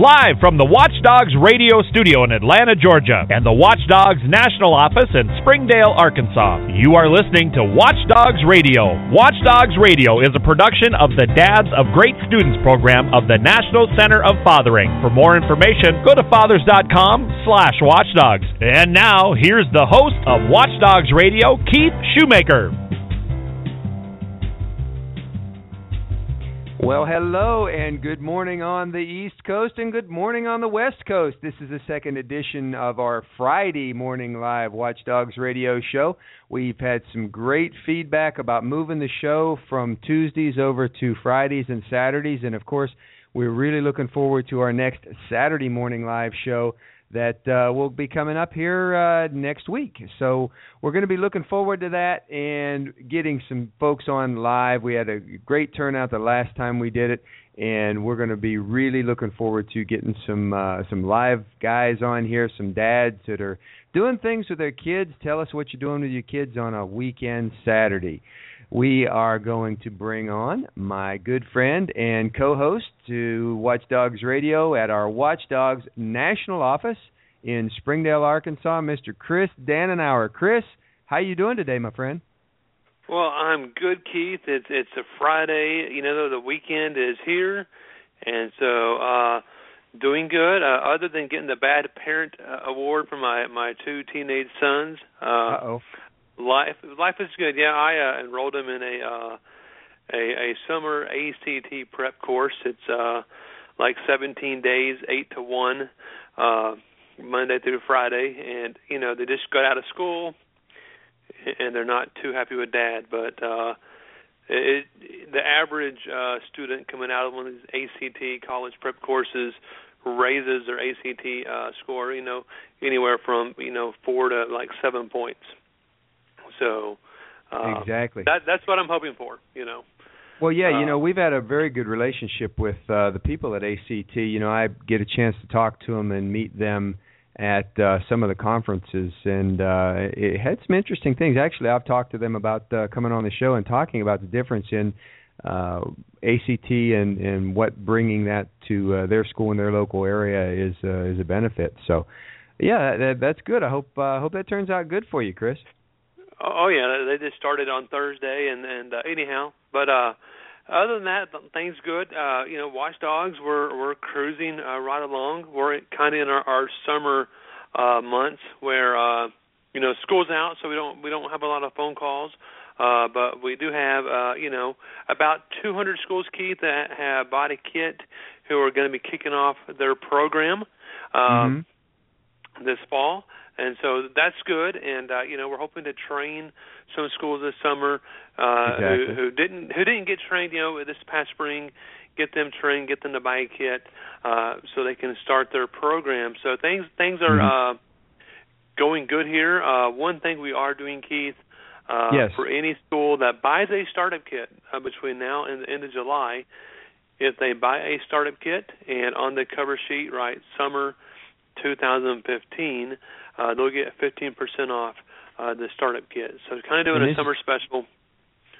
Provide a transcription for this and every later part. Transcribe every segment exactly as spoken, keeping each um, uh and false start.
Live from the Watchdogs Radio Studio in Atlanta, Georgia, and the Watchdogs National Office in Springdale, Arkansas, you are listening to Watchdogs Radio. Watchdogs Radio is a production of the Dads of Great Students program of the National Center of Fathering. For more information, go to fathers dot com slash watchdogs. And now, here's the host of Watchdogs Radio, Keith Shoemaker. Well, hello and good morning on the East Coast and good morning on the West Coast. This is the second edition of our Friday morning live Watchdogs Radio show. We've had some great feedback about moving the show from Tuesdays over to Fridays and Saturdays. And, of course, we're really looking forward to our next Saturday morning live show that uh, will be coming up here uh, next week. So we're going to be looking forward to that and getting some folks on live. We had a great turnout the last time we did it, and we're going to be really looking forward to getting some uh, some live guys on here, some dads that are doing things with their kids. Tell us what you're doing with your kids on a weekend Saturday. We are going to bring on my good friend and co-host to Watchdogs Radio at our Watchdogs National Office in Springdale, Arkansas, Mister Chris Dannenhauer. Chris, how you doing today, my friend? Well, I'm good, Keith. It's it's a Friday. You know, the weekend is here, and so uh, doing good. Uh, other than getting the Bad Parent uh, Award for my, my two teenage sons. Uh, Uh-oh. Life life is good. Yeah, I uh, enrolled him in a, uh, a a summer A C T prep course. It's uh, like seventeen days, eight to one, uh, Monday through Friday. And, you know, they just got out of school, and they're not too happy with Dad. But uh, it, the average uh, student coming out of one of these A C T college prep courses raises their A C T uh, score, you know, anywhere from, you know, four to like seven points. So uh, exactly. That, that's what I'm hoping for, you know. Well, yeah, uh, you know, we've had a very good relationship with uh, the people at A C T. You know, I get a chance to talk to them and meet them at uh, some of the conferences, and uh, it had some interesting things. Actually, I've talked to them about uh, coming on the show and talking about the difference in uh, A C T and, and what bringing that to uh, their school in their local area is uh, is a benefit. So, yeah, that, that's good. I hope uh, hope that turns out good for you, Chris. Oh, yeah, they just started on Thursday, and, and uh, anyhow, but uh, other than that, things good. Uh, you know, Watchdogs, we're, we're cruising uh, right along. We're kind of in our, our summer uh, months where, uh, you know, school's out, so we don't we don't have a lot of phone calls, uh, but we do have, uh, you know, about two hundred schools, Keith, that have bought a kit who are going to be kicking off their program um, mm-hmm. this fall. And so that's good, and uh, you know, we're hoping to train some schools this summer uh, exactly. who, who didn't who didn't get trained, you know, this past spring, get them trained, get them to buy a kit uh, so they can start their program. So things things are mm-hmm. uh, going good here. Uh, one thing we are doing, Keith, uh, yes. for any school that buys a startup kit uh, between now and the end of July, if they buy a startup kit and on the cover sheet write summer two thousand fifteen. Uh, they'll get fifteen percent off uh, the startup kit. So it's kind of doing a summer special.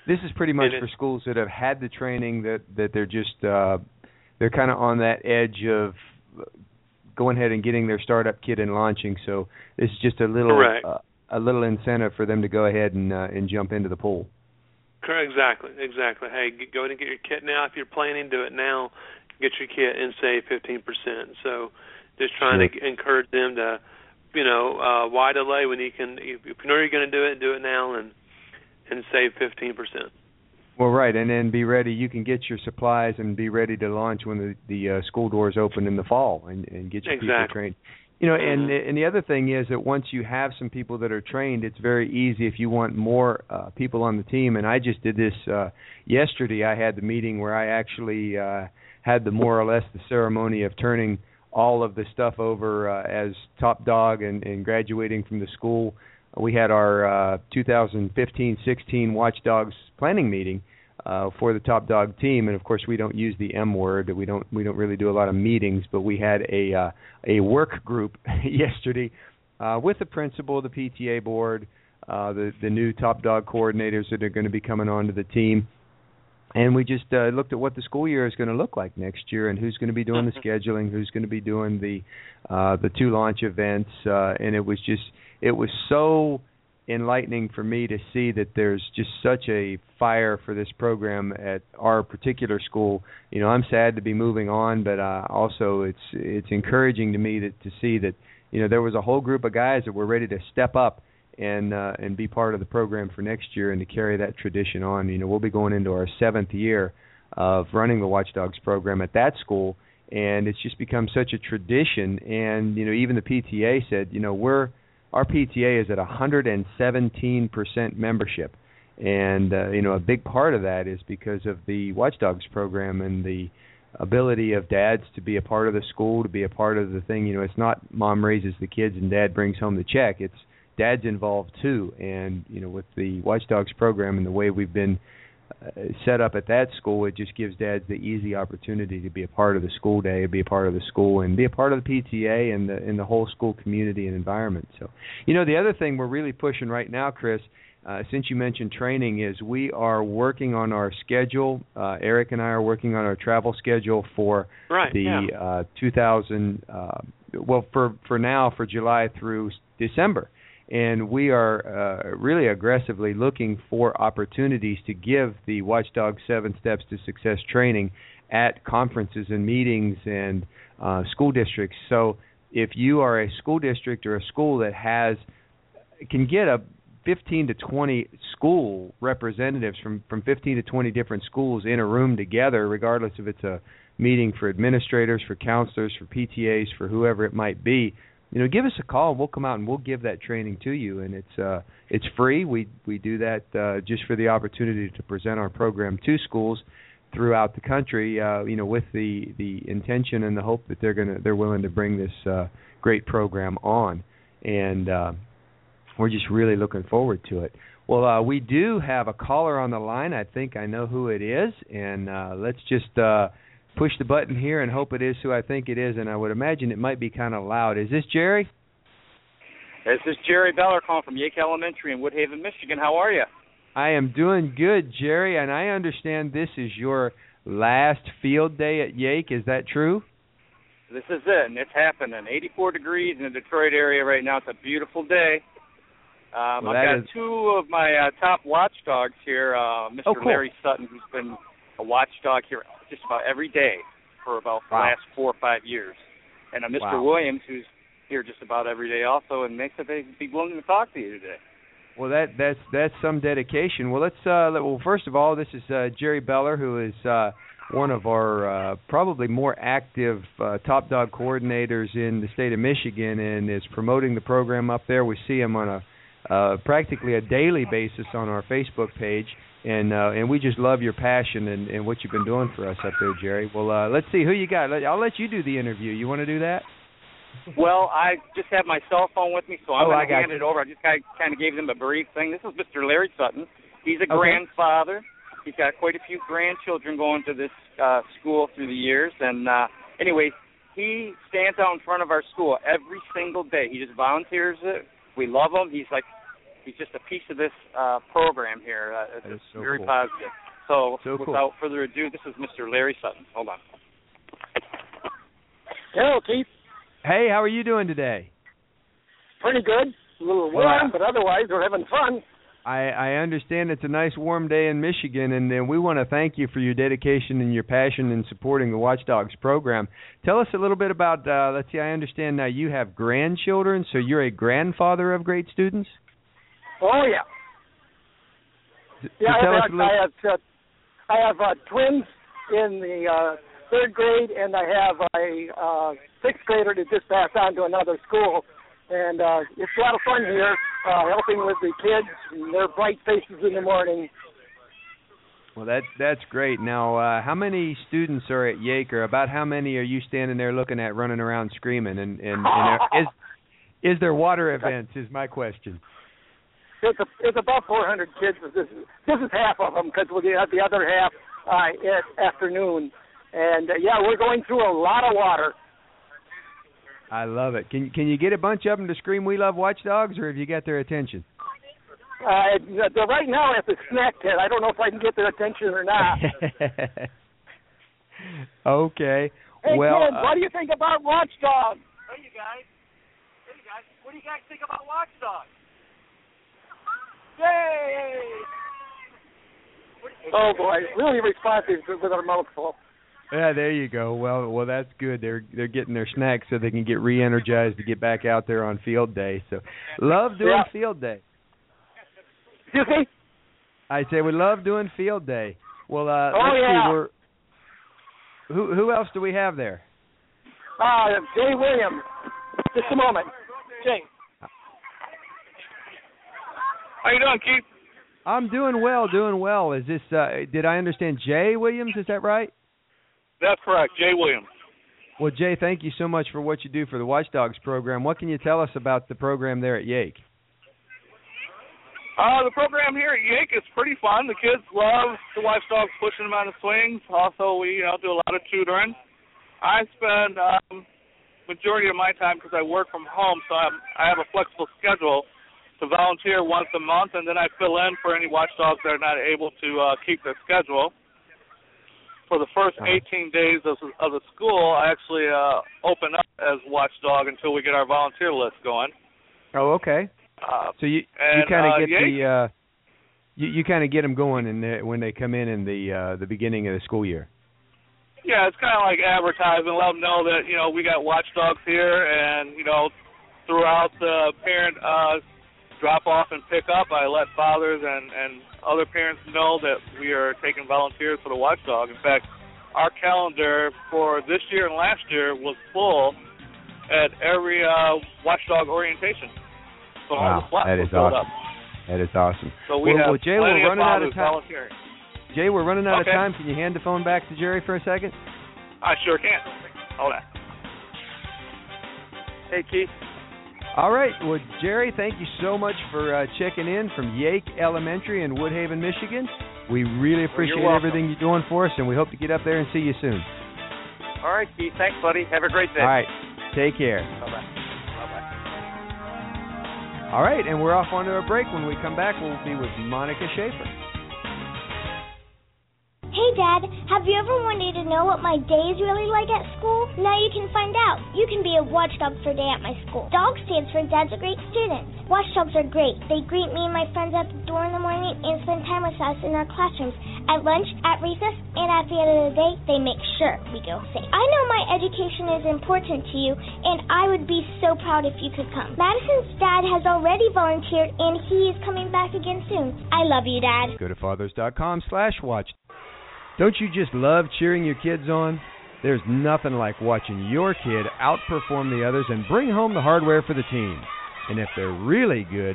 This is pretty much for schools that have had the training that, that they're just uh, they're kind of on that edge of going ahead and getting their startup kit and launching. So this is just a little uh, a little incentive for them to go ahead and uh, and jump into the pool. Correct. Exactly. Exactly. Hey, go ahead and get your kit now. If you're planning, do it now. Get your kit and save fifteen percent. So just trying sure. to encourage them to. You know, uh, why delay when you can? If you know you're going to do it, do it now and and save fifteen percent. Well, right, and then be ready. You can get your supplies and be ready to launch when the the uh, school doors open in the fall and, and get your exactly. people trained. You know, and and the other thing is that once you have some people that are trained, it's very easy if you want more uh, people on the team. And I just did this uh, yesterday. I had the meeting where I actually uh, had the more or less the ceremony of turning all of the stuff over uh, as top dog and, and graduating from the school. We had our uh, two thousand fifteen sixteen Watchdogs planning meeting uh, for the top dog team, and of course we don't use the M word. We don't we don't really do a lot of meetings, but we had a uh, a work group yesterday uh, with the principal, the P T A board, uh, the the new top dog coordinators that are going to be coming onto the team. And we just uh, looked at what the school year is going to look like next year and who's going to be doing the scheduling, who's going to be doing the uh, the two launch events. Uh, and it was just, it was so enlightening for me to see that there's just such a fire for this program at our particular school. You know, I'm sad to be moving on, but uh, also it's it's encouraging to me to, to see that, you know, there was a whole group of guys that were ready to step up and uh, and be part of the program for next year and to carry that tradition on. You know, we'll be going into our seventh year of running the Watchdogs program at that school, and it's just become such a tradition. And, you know, even the P T A said, you know, we're our P T A is at one hundred seventeen percent membership. And, uh, you know, a big part of that is because of the Watchdogs program and the ability of dads to be a part of the school, to be a part of the thing. You know, it's not mom raises the kids and dad brings home the check. It's dad's involved too. And, you know, with the Watchdogs program and the way we've been uh, set up at that school, it just gives dads the easy opportunity to be a part of the school day, be a part of the school, and be a part of the P T A and the, and the whole school community and environment. So, you know, the other thing we're really pushing right now, Chris, uh, since you mentioned training, is we are working on our schedule. Uh, Eric and I are working on our travel schedule for right, the yeah. uh, two thousand, uh, well, for, for now, for July through December. And we are uh, really aggressively looking for opportunities to give the Watchdog Seven Steps to Success training at conferences and meetings and uh, school districts. So if you are a school district or a school that has can get a fifteen to twenty school representatives from, from fifteen to twenty different schools in a room together, regardless if it's a meeting for administrators, for counselors, for P T As, for whoever it might be, you know, give us a call and we'll come out and we'll give that training to you. And it's uh, it's free. We we do that uh, just for the opportunity to present our program to schools throughout the country. Uh, you know, with the, the intention and the hope that they're gonna they're willing to bring this uh, great program on. And uh, we're just really looking forward to it. Well, uh, we do have a caller on the line. I think I know who it is. And uh, let's just. Uh, Push the button here and hope it is who I think it is, and I would imagine it might be kind of loud. Is this Jerry? This is Jerry Beller calling from Yake Elementary in Woodhaven, Michigan. How are you? I am doing good, Jerry, and I understand this is your last field day at Yake. Is that true? This is it, and it's happening. eighty-four degrees in the Detroit area right now. It's a beautiful day. Um, well, I've got is... two of my uh, top watchdogs here, uh, Mister Oh, cool. Larry Sutton, who's been a watchdog here just about every day for about the wow. last four or five years. And a Mister Wow. Williams, who's here just about every day also, and makes it be willing to talk to you today. Well, that that's that's some dedication. Well, let's. Uh, let, well, first of all, this is uh, Jerry Beller, who is uh, one of our uh, probably more active uh, top dog coordinators in the state of Michigan, and is promoting the program up there. We see him on a uh, practically a daily basis on our Facebook page. And uh, and we just love your passion and, and what you've been doing for us up there, Jerry. Well, uh, let's see who you got. I'll let you do the interview. You want to do that? Well, I just have my cell phone with me, so I'm oh, going to hand you. it over. I just kind of gave them a brief thing. This is Mister Larry Sutton. He's a okay. grandfather. He's got quite a few grandchildren going to this uh, school through the years. And uh, anyway, he stands out in front of our school every single day. He just volunteers it. We love him. He's like... He's just a piece of this uh, program here. Uh, it's just so very cool. positive. So, so without cool. further ado, this is Mister Larry Sutton. Hold on. Hello, Keith. Hey, how are you doing today? Pretty good. A little warm, wow. but otherwise we're having fun. I, I understand it's a nice warm day in Michigan, and, and we want to thank you for your dedication and your passion in supporting the Watchdogs program. Tell us a little bit about, uh, let's see, I understand now you have grandchildren, so you're a grandfather of great students? Oh, yeah. Yeah, I have, I have, uh, I have uh, twins in the uh, third grade, and I have a uh, sixth grader that just passed on to another school. And uh, it's a lot of fun here, uh, helping with the kids and their bright faces in the morning. Well, that, that's great. Now, uh, how many students are at Yake, or about how many are you standing there looking at, running around screaming? And, and, and is, is there water events is my question. It's, a, it's about four hundred kids. This is, this is half of them because we'll get the other half uh, at afternoon. And, uh, yeah, we're going through a lot of water. I love it. Can, can you get a bunch of them to scream, "We love Watchdogs," or have you got their attention? Uh, right now, it's a snack tent. I don't know if I can get their attention or not. Okay. Hey, well, kids, uh, what do you think about Watchdogs? Hey, you guys. Hey, you guys. What do you guys think about Watchdogs? Yay! Oh, boy. Really responsive with our mouthful. Yeah, there you go. Well, well, that's good. They're they're getting their snacks so they can get re-energized to get back out there on field day. So, love doing yeah. field day. Excuse me? I say we love doing field day. Well, uh, oh, let's yeah. see. We're, who who else do we have there? Uh, Jay Williams. Just a moment. Jay. How you doing, Keith? I'm doing well, doing well. Is this? Uh, did I understand Jay Williams? Is that right? That's correct, Jay Williams. Well, Jay, thank you so much for what you do for the Watchdogs program. What can you tell us about the program there at Yake? Uh, the program here at Yake is pretty fun. The kids love the Watchdogs, pushing them out of swings. Also, we you know, do a lot of tutoring. I spend um, majority of my time, because I work from home, so I'm, I have a flexible schedule, to volunteer once a month, and then I fill in for any Watchdogs that are not able to uh, keep their schedule. For the first eighteen days of, of the school, I actually uh, open up as Watchdog until we get our volunteer list going. Oh, okay. Uh, so you you kind of uh, get yeah. the uh, you you kind of get them going in the, when they come in in the uh, the beginning of the school year. Yeah, it's kind of like advertising. Let them know that you know we got Watchdogs here, and you know throughout the parent uh, drop off and pick up, I let fathers and, and other parents know that we are taking volunteers for the Watchdog. In fact, our calendar for this year and last year was full at every uh, Watchdog orientation. So wow, all the that is awesome. Up. That is awesome. So we well, have well, Jay, plenty we're running of fathers out of time. Volunteering. Jay, we're running out okay. of time. Can you hand the phone back to Jerry for a second? I sure can. Hold on. Hey, Keith. All right. Well, Jerry, thank you so much for uh, checking in from Yake Elementary in Woodhaven, Michigan. We really appreciate well, everything you're doing for us, and we hope to get up there and see you soon. All right, Keith. Thanks, buddy. Have a great day. All right. Take care. Bye-bye. Bye-bye. All right, and we're off onto a break. When we come back, we'll be with Monica Schaeffer. Hey, Dad, have you ever wanted to know what my day is really like at school? Now you can find out. You can be a watchdog for a day at my school. DOG stands for Dad's a Great Student. Watchdogs are great. They greet me and my friends at the door in the morning and spend time with us in our classrooms, at lunch, at recess, and at the end of the day, they make sure we go safe. I know my education is important to you, and I would be so proud if you could come. Madison's dad has already volunteered, and he is coming back again soon. I love you, Dad. Go to fathers.com slash watch. Don't you just love cheering your kids on? There's nothing like watching your kid outperform the others and bring home the hardware for the team. And if they're really good,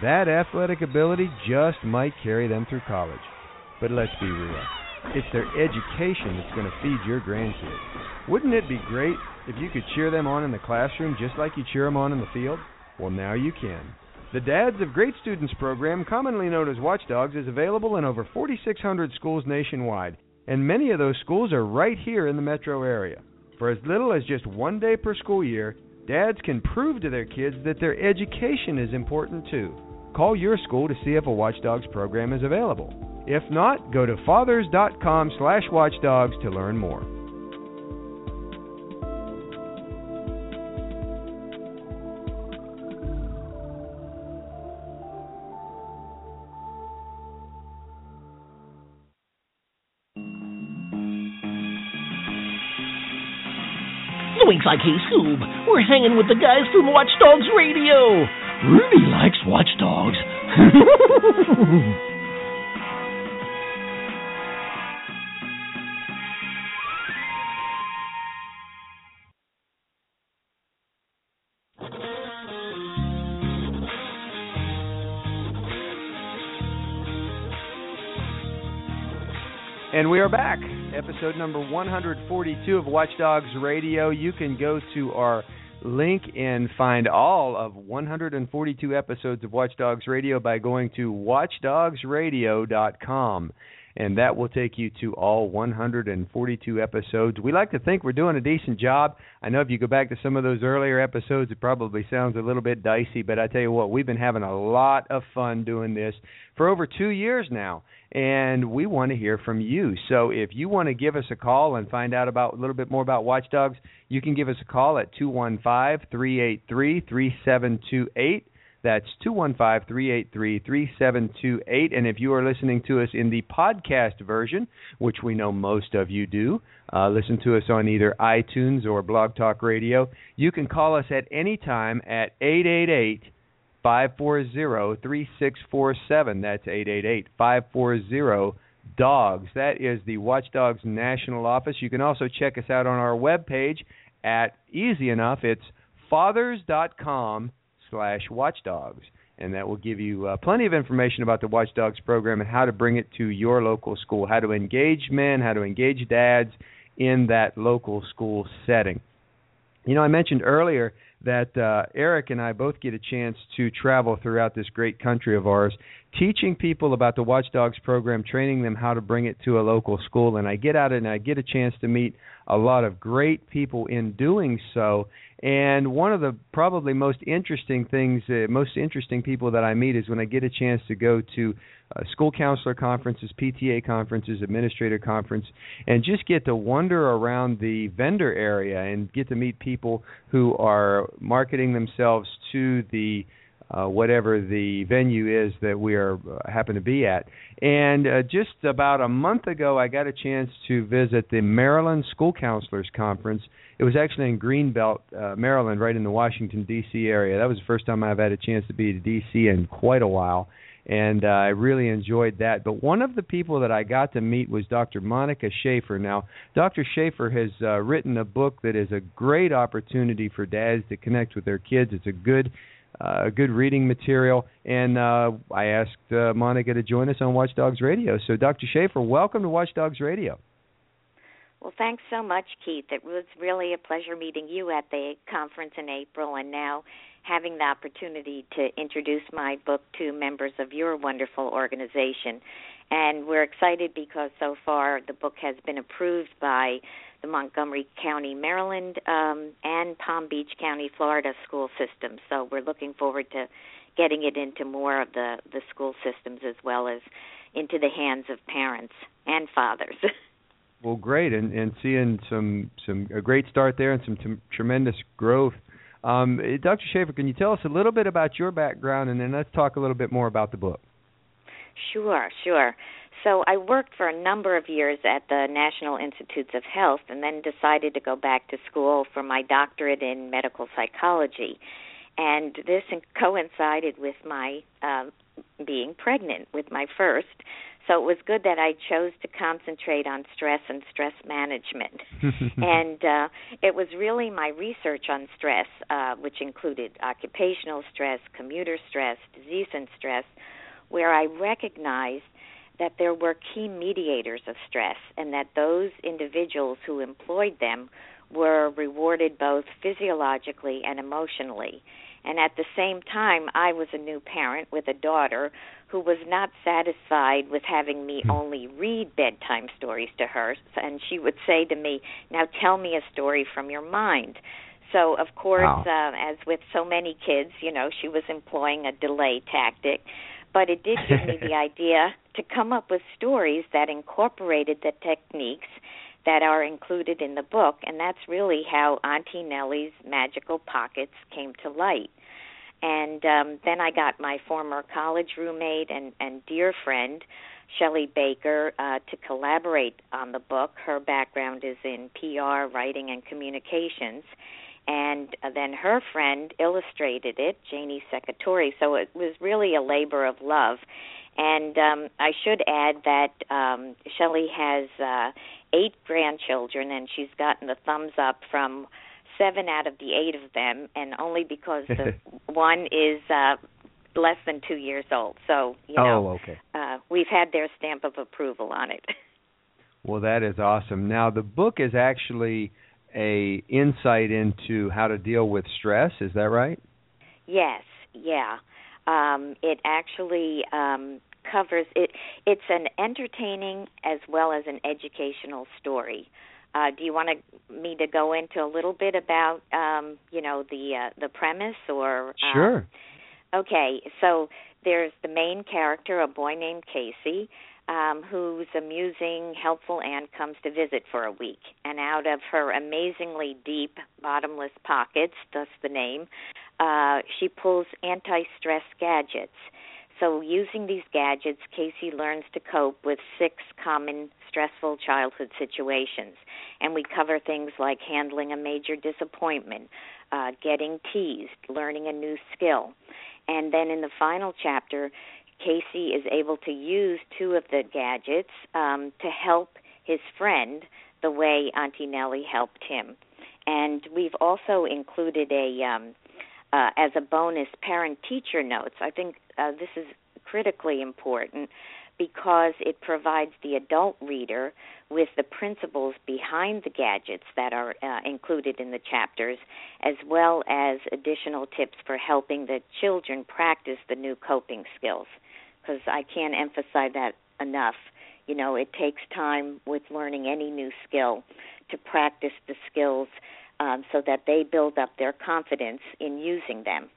that athletic ability just might carry them through college. But let's be real. It's their education that's going to feed your grandkids. Wouldn't it be great if you could cheer them on in the classroom just like you cheer them on in the field? Well, now you can. The Dads of Great Students program, commonly known as Watchdogs, is available in over forty-six hundred schools nationwide, and many of those schools are right here in the metro area. For as little as just one day per school year, dads can prove to their kids that their education is important too. Call your school to see if a Watchdogs program is available. If not, go to fathers.com slash watchdogs to learn more. Doings like Hey Scoob. We're hanging with the guys from Watchdogs Radio. Ruby likes Watchdogs. And we are back. Episode number one forty-two of Watchdogs Radio. You can go to our link and find all of one forty-two episodes of Watchdogs Radio by going to watchdogs radio dot com. and that will take you to all one hundred forty-two episodes. We like to think we're doing a decent job. I know if you go back to some of those earlier episodes, it probably sounds a little bit dicey, but I tell you what, we've been having a lot of fun doing this for over two years now, and we want to hear from you. So if you want to give us a call and find out about a little bit more about Watchdogs, you can give us a call at two one five, three eight three, three seven two eight. That's two one five, three eight three, three seven two eight. And if you are listening to us in the podcast version, which we know most of you do, uh, listen to us on either iTunes or Blog Talk Radio, you can call us at any time at eight eight eight, five four zero, three six four seven. That's eight eight eight, five four zero, D O G S. That is the Watchdogs National Office. You can also check us out on our webpage at, easy enough, it's fathers dot com. slash watchdogs, and that will give you uh, plenty of information about the Watchdogs program and how to bring it to your local school, how to engage men, how to engage dads in that local school setting. You know, I mentioned earlier that uh, Eric and I both get a chance to travel throughout this great country of ours, teaching people about the Watchdogs program, training them how to bring it to a local school. And I get out and I get a chance to meet a lot of great people in doing so. And one of the probably most interesting things, uh, most interesting people that I meet is when I get a chance to go to uh, school counselor conferences, P T A conferences, administrator conference, and just get to wander around the vendor area and get to meet people who are marketing themselves to the Uh, whatever the venue is that we are uh, happen to be at. And uh, just about a month ago, I got a chance to visit the Maryland School Counselors Conference. It was actually in Greenbelt, uh, Maryland, right in the Washington, D C area. That was the first time I've had a chance to be to D C in quite a while, and uh, I really enjoyed that. But one of the people that I got to meet was Doctor Monica Schaeffer. Now, Doctor Schaeffer has uh, written a book that is a great opportunity for dads to connect with their kids. It's a good Uh, good reading material, and uh, I asked uh, Monica to join us on Watchdogs Radio. So, Doctor Schaeffer, welcome to Watchdogs Radio. Well, thanks so much, Keith. It was really a pleasure meeting you at the conference in April, and now having the opportunity to introduce my book to members of your wonderful organization. And we're excited because so far the book has been approved by the Montgomery County, Maryland, um, and Palm Beach County, Florida school systems. So we're looking forward to getting it into more of the, the school systems as well as into the hands of parents and fathers. Well, great, and, and seeing some, some a great start there and some t- tremendous growth. Um, Doctor Schaeffer, can you tell us a little bit about your background, and then let's talk a little bit more about the book. Sure, sure. So I worked for a number of years at the National Institutes of Health and then decided to go back to school for my doctorate in medical psychology. And this coincided with my uh, being pregnant with my first. So it was good that I chose to concentrate on stress and stress management. and uh, it was really my research on stress, uh, which included occupational stress, commuter stress, disease and stress, where I recognized that there were key mediators of stress and that those individuals who employed them were rewarded both physiologically and emotionally. And at the same time, I was a new parent with a daughter who was not satisfied with having me only read bedtime stories to her. And she would say to me, "Now tell me a story from your mind." So, of course, wow. uh, as with so many kids, you know, she was employing a delay tactic. But it did give me the idea to come up with stories that incorporated the techniques that are included in the book, and that's really how Auntie Nellie's Magical Pockets came to light. And um, then I got my former college roommate and, and dear friend, Shelley Baker, uh, to collaborate on the book. Her background is in P R, writing, and communications. And then her friend illustrated it, Janie Sacatori. So it was really a labor of love. And um, I should add that um, Shelley has uh, eight grandchildren, and she's gotten the thumbs up from seven out of the eight of them, and only because the one is uh, less than two years old. So, you know, oh, okay. uh, we've had their stamp of approval on it. Well, that is awesome. Now, the book is actually a insight into how to deal with stress, is that right? Yes, yeah. Um, it actually um, covers it. It's an entertaining as well as an educational story. Uh, do you want to, me to go into a little bit about, um, you know, the uh, the premise or? Um, sure. Okay, so there's the main character, a boy named Casey, um, whose amusing, helpful aunt comes to visit for a week. And out of her amazingly deep, bottomless pockets, thus the name, uh, she pulls anti-stress gadgets. So using these gadgets, Casey learns to cope with six common stressful childhood situations. And we cover things like handling a major disappointment, uh, getting teased, learning a new skill. And then in the final chapter, Casey is able to use two of the gadgets um, to help his friend the way Auntie Nellie helped him. And we've also included a, um, uh, as a bonus, parent-teacher notes. I think uh, this is critically important because it provides the adult reader with the principles behind the gadgets that are uh, included in the chapters, as well as additional tips for helping the children practice the new coping skills, because I can't emphasize that enough. You know, it takes time with learning any new skill to practice the skills um, so that they build up their confidence in using them.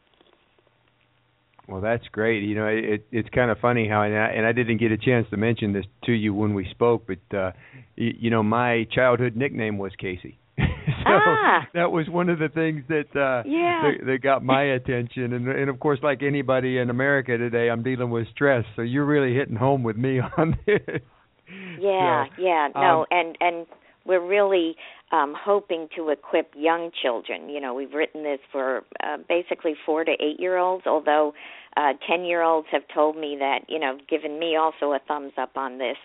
Well, that's great. You know, it, it's kind of funny how, and I, and I didn't get a chance to mention this to you when we spoke, but, uh, you, you know, my childhood nickname was Casey. so ah. That was one of the things that uh, yeah. that, that got my attention. And, and, of course, like anybody in America today, I'm dealing with stress. So you're really hitting home with me on this. Yeah, so, yeah. No, um, and, and we're really um, hoping to equip young children. You know, we've written this for uh, basically four to eight-year-olds, although uh, ten-year-olds have told me that, you know, given me also a thumbs up on this.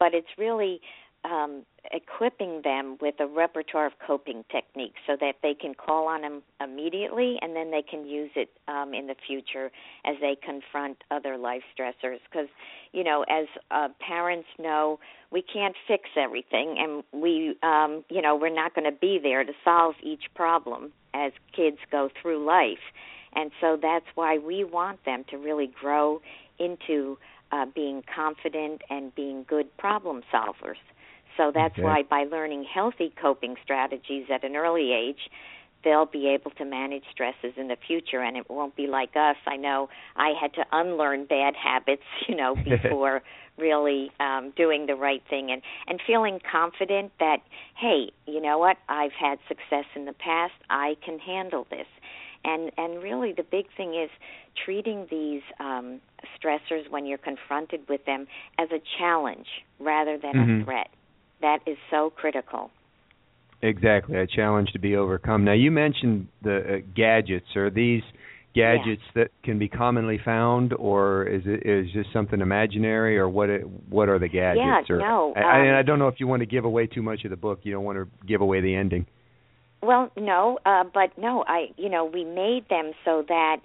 But it's really um, equipping them with a repertoire of coping techniques so that they can call on them immediately and then they can use it um, in the future as they confront other life stressors. Because, you know, as uh, parents know, we can't fix everything, and we, um, you know, we're not going to be there to solve each problem as kids go through life. And so that's why we want them to really grow into uh, being confident and being good problem solvers. So that's okay. Why by learning healthy coping strategies at an early age, they'll be able to manage stresses in the future, and it won't be like us. I know I had to unlearn bad habits, you know, before really um, doing the right thing and, and feeling confident that, hey, you know what, I've had success in the past, I can handle this. And and really the big thing is treating these um, stressors when you're confronted with them as a challenge rather than mm-hmm. a threat. That is so critical. Exactly, a challenge to be overcome. Now, you mentioned the uh, gadgets. Are these gadgets yeah. that can be commonly found, or is it is just something imaginary, or what? It, what are the gadgets? Yeah, or, no. I, um, I, and I don't know if you want to give away too much of the book. You don't want to give away the ending. Well, no, uh, but no, I. You know, we made them so that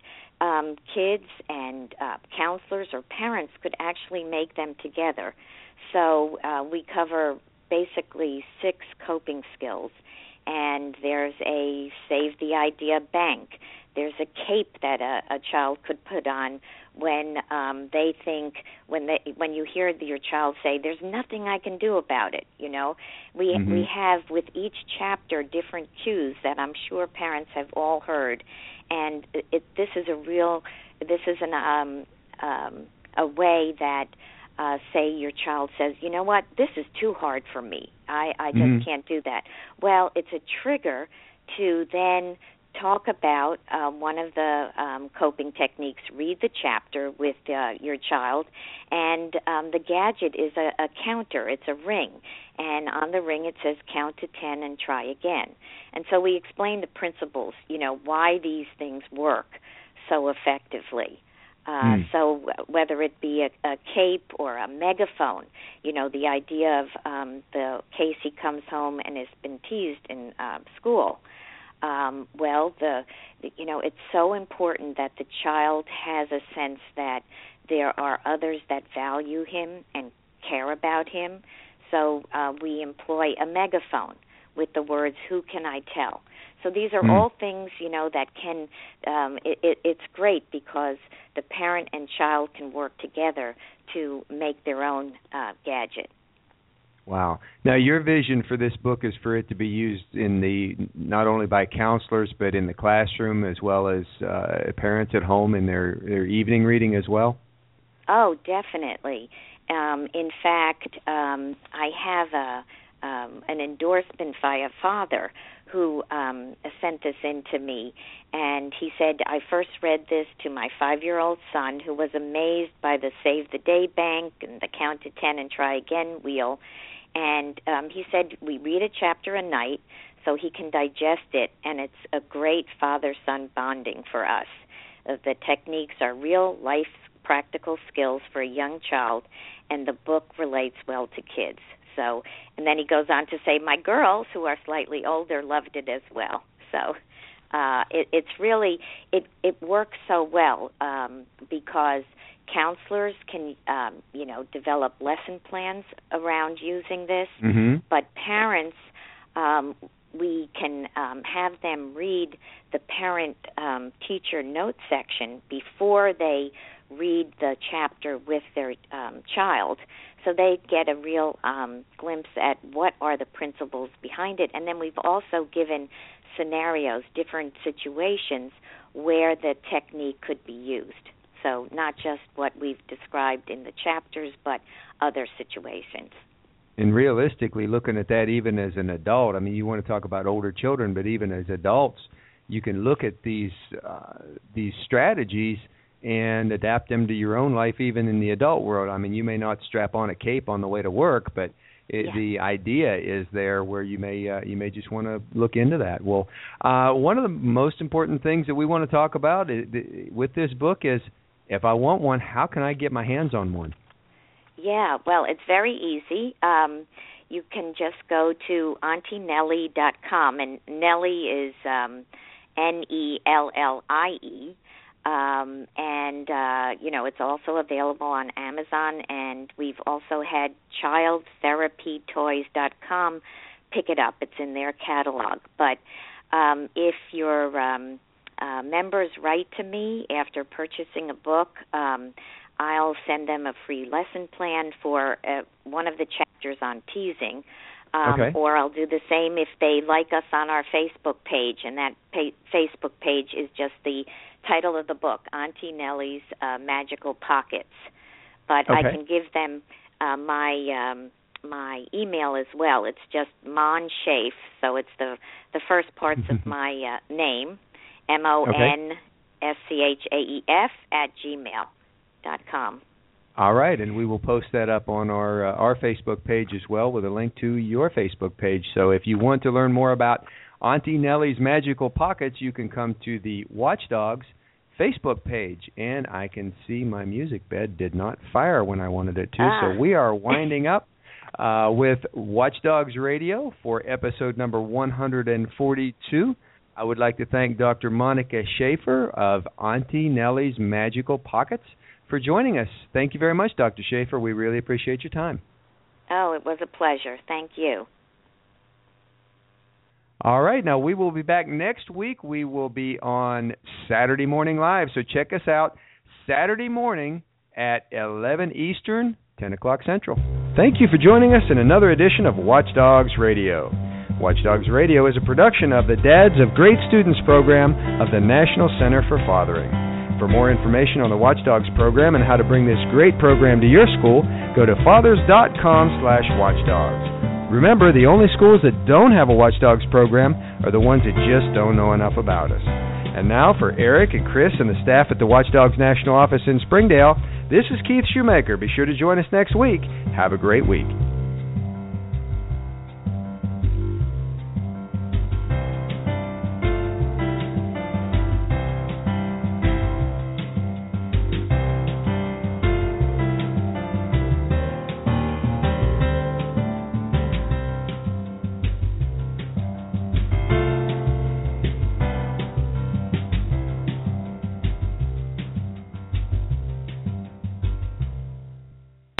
um, kids and uh, counselors or parents could actually make them together. So uh, we cover basically six coping skills, and there's a save the idea bank. There's a cape that a, a child could put on when um, they think, when they, when you hear your child say, there's nothing I can do about it, you know. We mm-hmm. we have with each chapter different cues that I'm sure parents have all heard, and it, it, this is a real, this is an um, um, a way that, Uh, say your child says, you know what, this is too hard for me. I, I just mm-hmm. can't do that. Well, it's a trigger to then talk about uh, one of the um, coping techniques. Read the chapter with uh, your child, and um, the gadget is a, a counter. It's a ring, and on the ring it says count to ten and try again. And so we explain the principles, you know, why these things work so effectively. Uh, so whether it be a, a cape or a megaphone, you know, the idea of um, the Casey comes home and has been teased in uh, school. Um, well, the, the you know, it's so important that the child has a sense that there are others that value him and care about him. So uh, we employ a megaphone, with the words, who can I tell? So these are mm. all things, you know, that can, um, it, it, it's great because the parent and child can work together to make their own uh, gadget. Wow. Now, your vision for this book is for it to be used in the, not only by counselors, but in the classroom as well as uh, parents at home in their, their evening reading as well? Oh, definitely. Um, in fact, um, I have a um, an endorsement by a father who um, sent this in to me, and he said, I first read this to my five-year-old son, who was amazed by the Save the Day Bank and the Count to Ten and Try Again wheel. And um, he said, we read a chapter a night so he can digest it, and it's a great father-son bonding for us. Uh, the techniques are real-life practical skills for a young child, and the book relates well to kids. So, and then he goes on to say, my girls, who are slightly older, loved it as well. So uh, it, it's really, it, it works so well um, because counselors can, um, you know, develop lesson plans around using this. Mm-hmm. But parents, um, we can um, have them read the parent-teacher um, note section before they read the chapter with their um, child, so they get a real um, glimpse at what are the principles behind it. And then we've also given scenarios, different situations where the technique could be used. So not just what we've described in the chapters, but other situations. And realistically, looking at that even as an adult, I mean, you want to talk about older children, but even as adults, you can look at these uh, these strategies and adapt them to your own life, even in the adult world. I mean, you may not strap on a cape on the way to work, but it, yeah. the idea is there where you may uh, you may just want to look into that. Well, uh, one of the most important things that we want to talk about is, th- with this book is, if I want one, how can I get my hands on one? Yeah, well, it's very easy. Um, you can just go to Auntie Nellie dot com, and Nellie is um, N E L L I E. Um, and, uh, you know, it's also available on Amazon, and we've also had child therapy toys dot com pick it up. It's in their catalog. But um, if your um, uh, members write to me after purchasing a book, um, I'll send them a free lesson plan for uh, one of the chapters on teasing. Um, okay. Or I'll do the same if they like us on our Facebook page, and that pa- Facebook page is just the title of the book, Auntie Nellie's uh, Magical Pockets. But okay. I can give them uh, my um, my email as well. It's just Mon Schaef, so it's the the first parts of my uh, name, M O N S C H A E F at gmail dot com. All right, and we will post that up on our uh, our Facebook page as well, with a link to your Facebook page. So if you want to learn more about Auntie Nellie's Magical Pockets, you can come to the Watchdogs Facebook page. And I can see my music bed did not fire when I wanted it to, ah. so we are winding up uh, with Watchdogs Radio for episode number one hundred forty-two. I would like to thank Doctor Monica Schaeffer of Auntie Nellie's Magical Pockets for joining us. Thank you very much, Doctor Schaeffer. We really appreciate your time. Oh, it was a pleasure. Thank you. All right. Now, we will be back next week. We will be on Saturday Morning Live, so check us out Saturday morning at eleven Eastern, ten o'clock Central. Thank you for joining us in another edition of Watchdogs Radio. Watchdogs Radio is a production of the Dads of Great Students program of the National Center for Fathering. For more information on the Watchdogs program and how to bring this great program to your school, go to fathers dot com slash watchdogs. Remember, the only schools that don't have a Watchdogs program are the ones that just don't know enough about us. And now for Eric and Chris and the staff at the Watchdogs National Office in Springdale, this is Keith Shoemaker. Be sure to join us next week. Have a great week.